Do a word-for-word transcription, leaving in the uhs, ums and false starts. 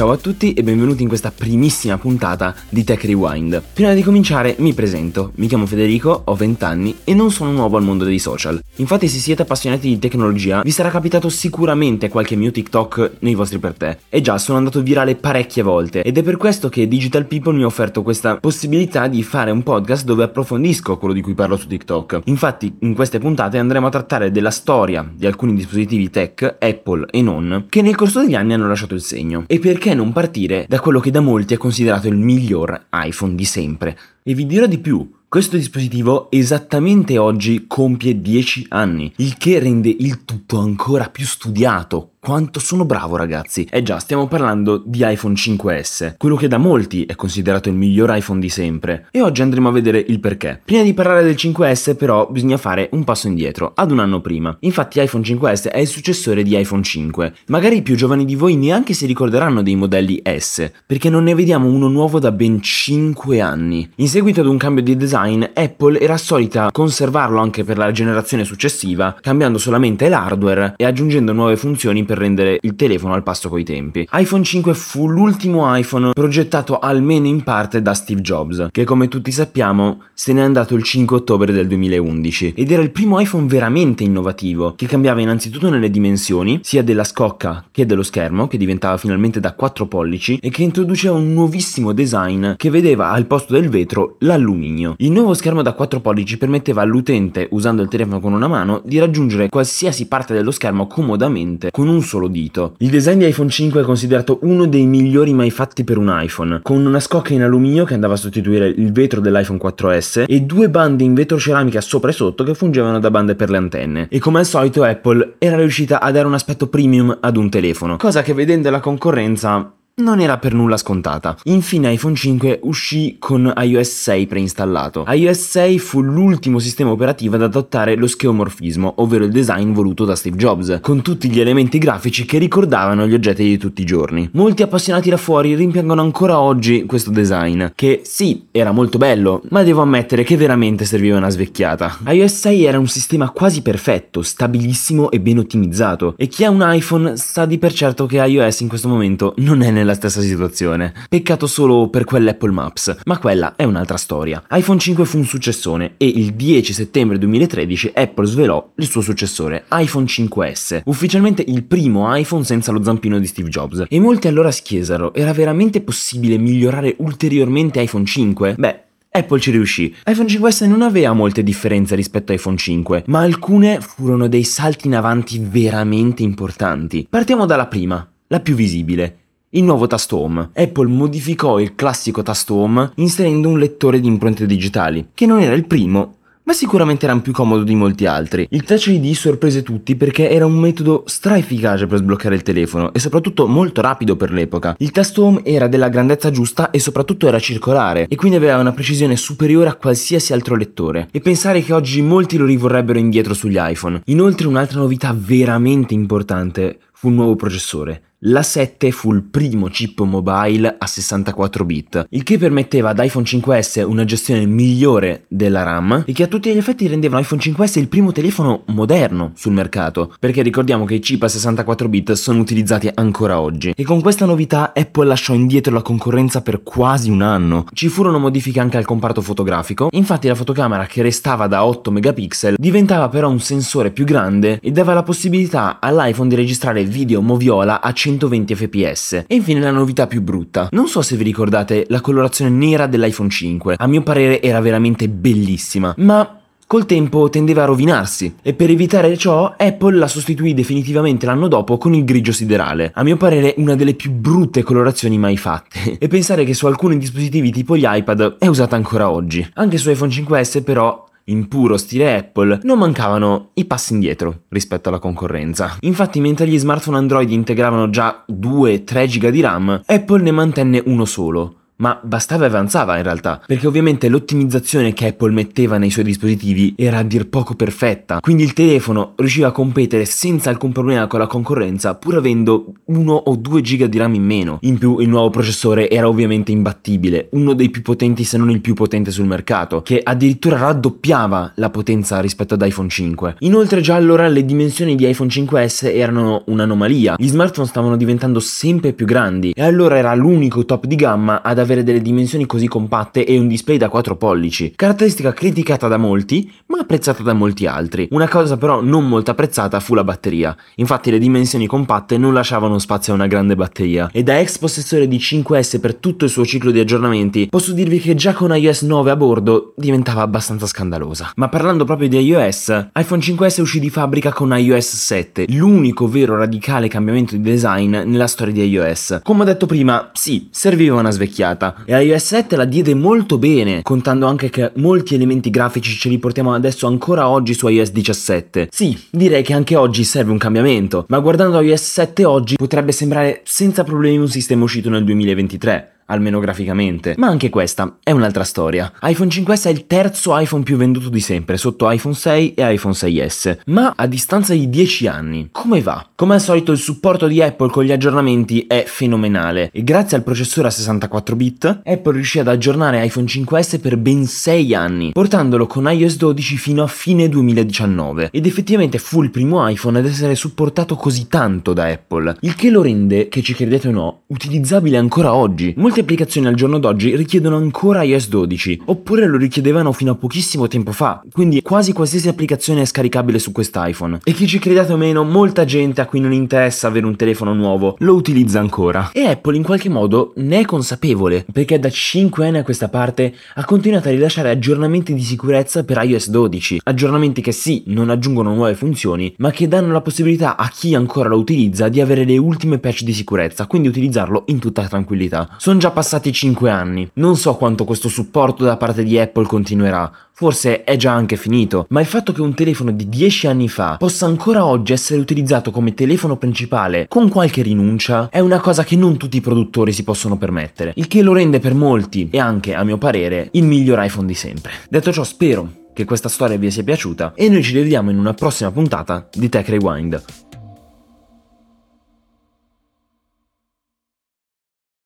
Ciao a tutti e benvenuti in questa primissima puntata di Tech Rewind. Prima di cominciare mi presento, mi chiamo Federico, ho venti anni e non sono nuovo al mondo dei social. Infatti se siete appassionati di tecnologia vi sarà capitato sicuramente qualche mio TikTok nei vostri per te. E già, sono andato virale parecchie volte ed è per questo che Digital People mi ha offerto questa possibilità di fare un podcast dove approfondisco quello di cui parlo su TikTok. Infatti in queste puntate andremo a trattare della storia di alcuni dispositivi tech, Apple e non, che nel corso degli anni hanno lasciato il segno. E perché Perché non partire da quello che da molti è considerato il miglior iPhone di sempre? E vi dirò di più. Questo dispositivo esattamente oggi compie dieci anni, il che rende il tutto ancora più studiato. Quanto sono bravo, ragazzi! Eh già, stiamo parlando di iPhone cinque S, quello che da molti è considerato il miglior iPhone di sempre, e oggi andremo a vedere il perché. Prima di parlare del cinque S però bisogna fare un passo indietro, ad un anno prima. Infatti iPhone cinque S è il successore di iPhone cinque. Magari i più giovani di voi neanche si ricorderanno dei modelli S, perché non ne vediamo uno nuovo da ben cinque anni. In seguito ad un cambio di design, Apple era solita conservarlo anche per la generazione successiva, cambiando solamente l'hardware e aggiungendo nuove funzioni per rendere il telefono al passo coi tempi. iPhone cinque fu l'ultimo iPhone progettato almeno in parte da Steve Jobs, che come tutti sappiamo se n'è andato il cinque ottobre del duemilaundici, ed era il primo iPhone veramente innovativo, che cambiava innanzitutto nelle dimensioni, sia della scocca che dello schermo, che diventava finalmente da quattro pollici, e che introduceva un nuovissimo design che vedeva al posto del vetro l'alluminio. Il nuovo schermo da quattro pollici permetteva all'utente, usando il telefono con una mano, di raggiungere qualsiasi parte dello schermo comodamente con un solo dito. Il design di iPhone cinque è considerato uno dei migliori mai fatti per un iPhone, con una scocca in alluminio che andava a sostituire il vetro dell'iPhone quattro S e due bande in vetroceramica sopra e sotto che fungevano da bande per le antenne. E come al solito Apple era riuscita a dare un aspetto premium ad un telefono, cosa che vedendo la concorrenza non era per nulla scontata. Infine iPhone cinque uscì con iOS sei preinstallato. iOS sei fu l'ultimo sistema operativo ad adottare lo skeuomorfismo, ovvero il design voluto da Steve Jobs, con tutti gli elementi grafici che ricordavano gli oggetti di tutti i giorni. Molti appassionati là fuori rimpiangono ancora oggi questo design, che sì, era molto bello, ma devo ammettere che veramente serviva una svecchiata. iOS sei era un sistema quasi perfetto, stabilissimo e ben ottimizzato, e chi ha un iPhone sa di per certo che iOS in questo momento non è nella la stessa situazione. Peccato solo per quell'Apple Maps, ma quella è un'altra storia. iPhone cinque fu un successone e il dieci settembre duemilatredici Apple svelò il suo successore, iPhone cinque S, ufficialmente il primo iPhone senza lo zampino di Steve Jobs. E molti allora si chiesero: era veramente possibile migliorare ulteriormente iPhone cinque? Beh, Apple ci riuscì. iPhone cinque S non aveva molte differenze rispetto a iPhone cinque, ma alcune furono dei salti in avanti veramente importanti. Partiamo dalla prima, la più visibile. Il nuovo tasto home. Apple modificò il classico tasto home inserendo un lettore di impronte digitali, che non era il primo, ma sicuramente era un più comodo di molti altri. Il Touch I D sorprese tutti perché era un metodo straefficace per sbloccare il telefono e soprattutto molto rapido per l'epoca. Il tasto home era della grandezza giusta e soprattutto era circolare e quindi aveva una precisione superiore a qualsiasi altro lettore, e pensare che oggi molti lo rivorrebbero indietro sugli iPhone. Inoltre un'altra novità veramente importante fu un nuovo processore. L'A sette fu il primo chip mobile a sessantaquattro bit, il che permetteva ad iPhone cinque S una gestione migliore della RAM e che a tutti gli effetti rendeva iPhone cinque S il primo telefono moderno sul mercato, perché ricordiamo che i chip a sessantaquattro bit sono utilizzati ancora oggi. E con questa novità Apple lasciò indietro la concorrenza per quasi un anno. Ci furono modifiche anche al comparto fotografico, infatti la fotocamera che restava da otto megapixel diventava però un sensore più grande e dava la possibilità all'iPhone di registrare video moviola a centoventi fps. E infine la novità più brutta. Non so se vi ricordate la colorazione nera dell'iPhone cinque, a mio parere era veramente bellissima, ma col tempo tendeva a rovinarsi e per evitare ciò Apple la sostituì definitivamente l'anno dopo con il grigio siderale, a mio parere una delle più brutte colorazioni mai fatte e pensare che su alcuni dispositivi tipo gli iPad è usata ancora oggi. Anche su iPhone cinque S però, in puro stile Apple, non mancavano i passi indietro rispetto alla concorrenza. Infatti mentre gli smartphone Android integravano già due tre giga di RAM, Apple ne mantenne uno solo, ma bastava e avanzava in realtà, perché ovviamente l'ottimizzazione che Apple metteva nei suoi dispositivi era a dir poco perfetta, quindi il telefono riusciva a competere senza alcun problema con la concorrenza pur avendo uno o due giga di RAM in meno. In più il nuovo processore era ovviamente imbattibile, uno dei più potenti se non il più potente sul mercato, che addirittura raddoppiava la potenza rispetto ad iPhone cinque. Inoltre già allora le dimensioni di iPhone cinque S erano un'anomalia, gli smartphone stavano diventando sempre più grandi e allora era l'unico top di gamma ad avere delle dimensioni così compatte e un display da quattro pollici, caratteristica criticata da molti ma apprezzata da molti altri. Una cosa però non molto apprezzata fu la batteria, infatti le dimensioni compatte non lasciavano spazio a una grande batteria, e da ex possessore di cinque S per tutto il suo ciclo di aggiornamenti posso dirvi che già con iOS nove a bordo diventava abbastanza scandalosa. Ma parlando proprio di iOS, iPhone cinque S uscì di fabbrica con iOS sette, l'unico vero radicale cambiamento di design nella storia di iOS. Come ho detto prima, sì, serviva una svecchiata e iOS sette la diede molto bene, contando anche che molti elementi grafici ce li portiamo adesso ancora oggi su iOS diciassette. Sì, direi che anche oggi serve un cambiamento, ma guardando iOS sette oggi potrebbe sembrare senza problemi un sistema uscito nel duemilaventitré. Almeno graficamente, ma anche questa è un'altra storia. iPhone cinque S è il terzo iPhone più venduto di sempre, sotto iPhone sei e iPhone sei S, ma a distanza di dieci anni. Come va? Come al solito il supporto di Apple con gli aggiornamenti è fenomenale e grazie al processore a sessantaquattro bit Apple riuscì ad aggiornare iPhone cinque S per ben sei anni, portandolo con iOS dodici fino a fine duemiladiciannove, ed effettivamente fu il primo iPhone ad essere supportato così tanto da Apple, il che lo rende, che ci credete o no, utilizzabile ancora oggi. Molte applicazioni al giorno d'oggi richiedono ancora iOS dodici, oppure lo richiedevano fino a pochissimo tempo fa, quindi quasi qualsiasi applicazione è scaricabile su quest'iPhone. E chi ci credate o meno, molta gente a cui non interessa avere un telefono nuovo lo utilizza ancora, e Apple in qualche modo ne è consapevole, perché da cinque anni a questa parte ha continuato a rilasciare aggiornamenti di sicurezza per iOS dodici, aggiornamenti che sì, non aggiungono nuove funzioni, ma che danno la possibilità a chi ancora lo utilizza di avere le ultime patch di sicurezza, quindi utilizzarlo in tutta tranquillità. Sono già passati cinque anni, non so quanto questo supporto da parte di Apple continuerà, forse è già anche finito, ma il fatto che un telefono di dieci anni fa possa ancora oggi essere utilizzato come telefono principale con qualche rinuncia è una cosa che non tutti i produttori si possono permettere, il che lo rende per molti, e anche a mio parere, il miglior iPhone di sempre. Detto ciò, spero che questa storia vi sia piaciuta e noi ci vediamo in una prossima puntata di Tech Rewind.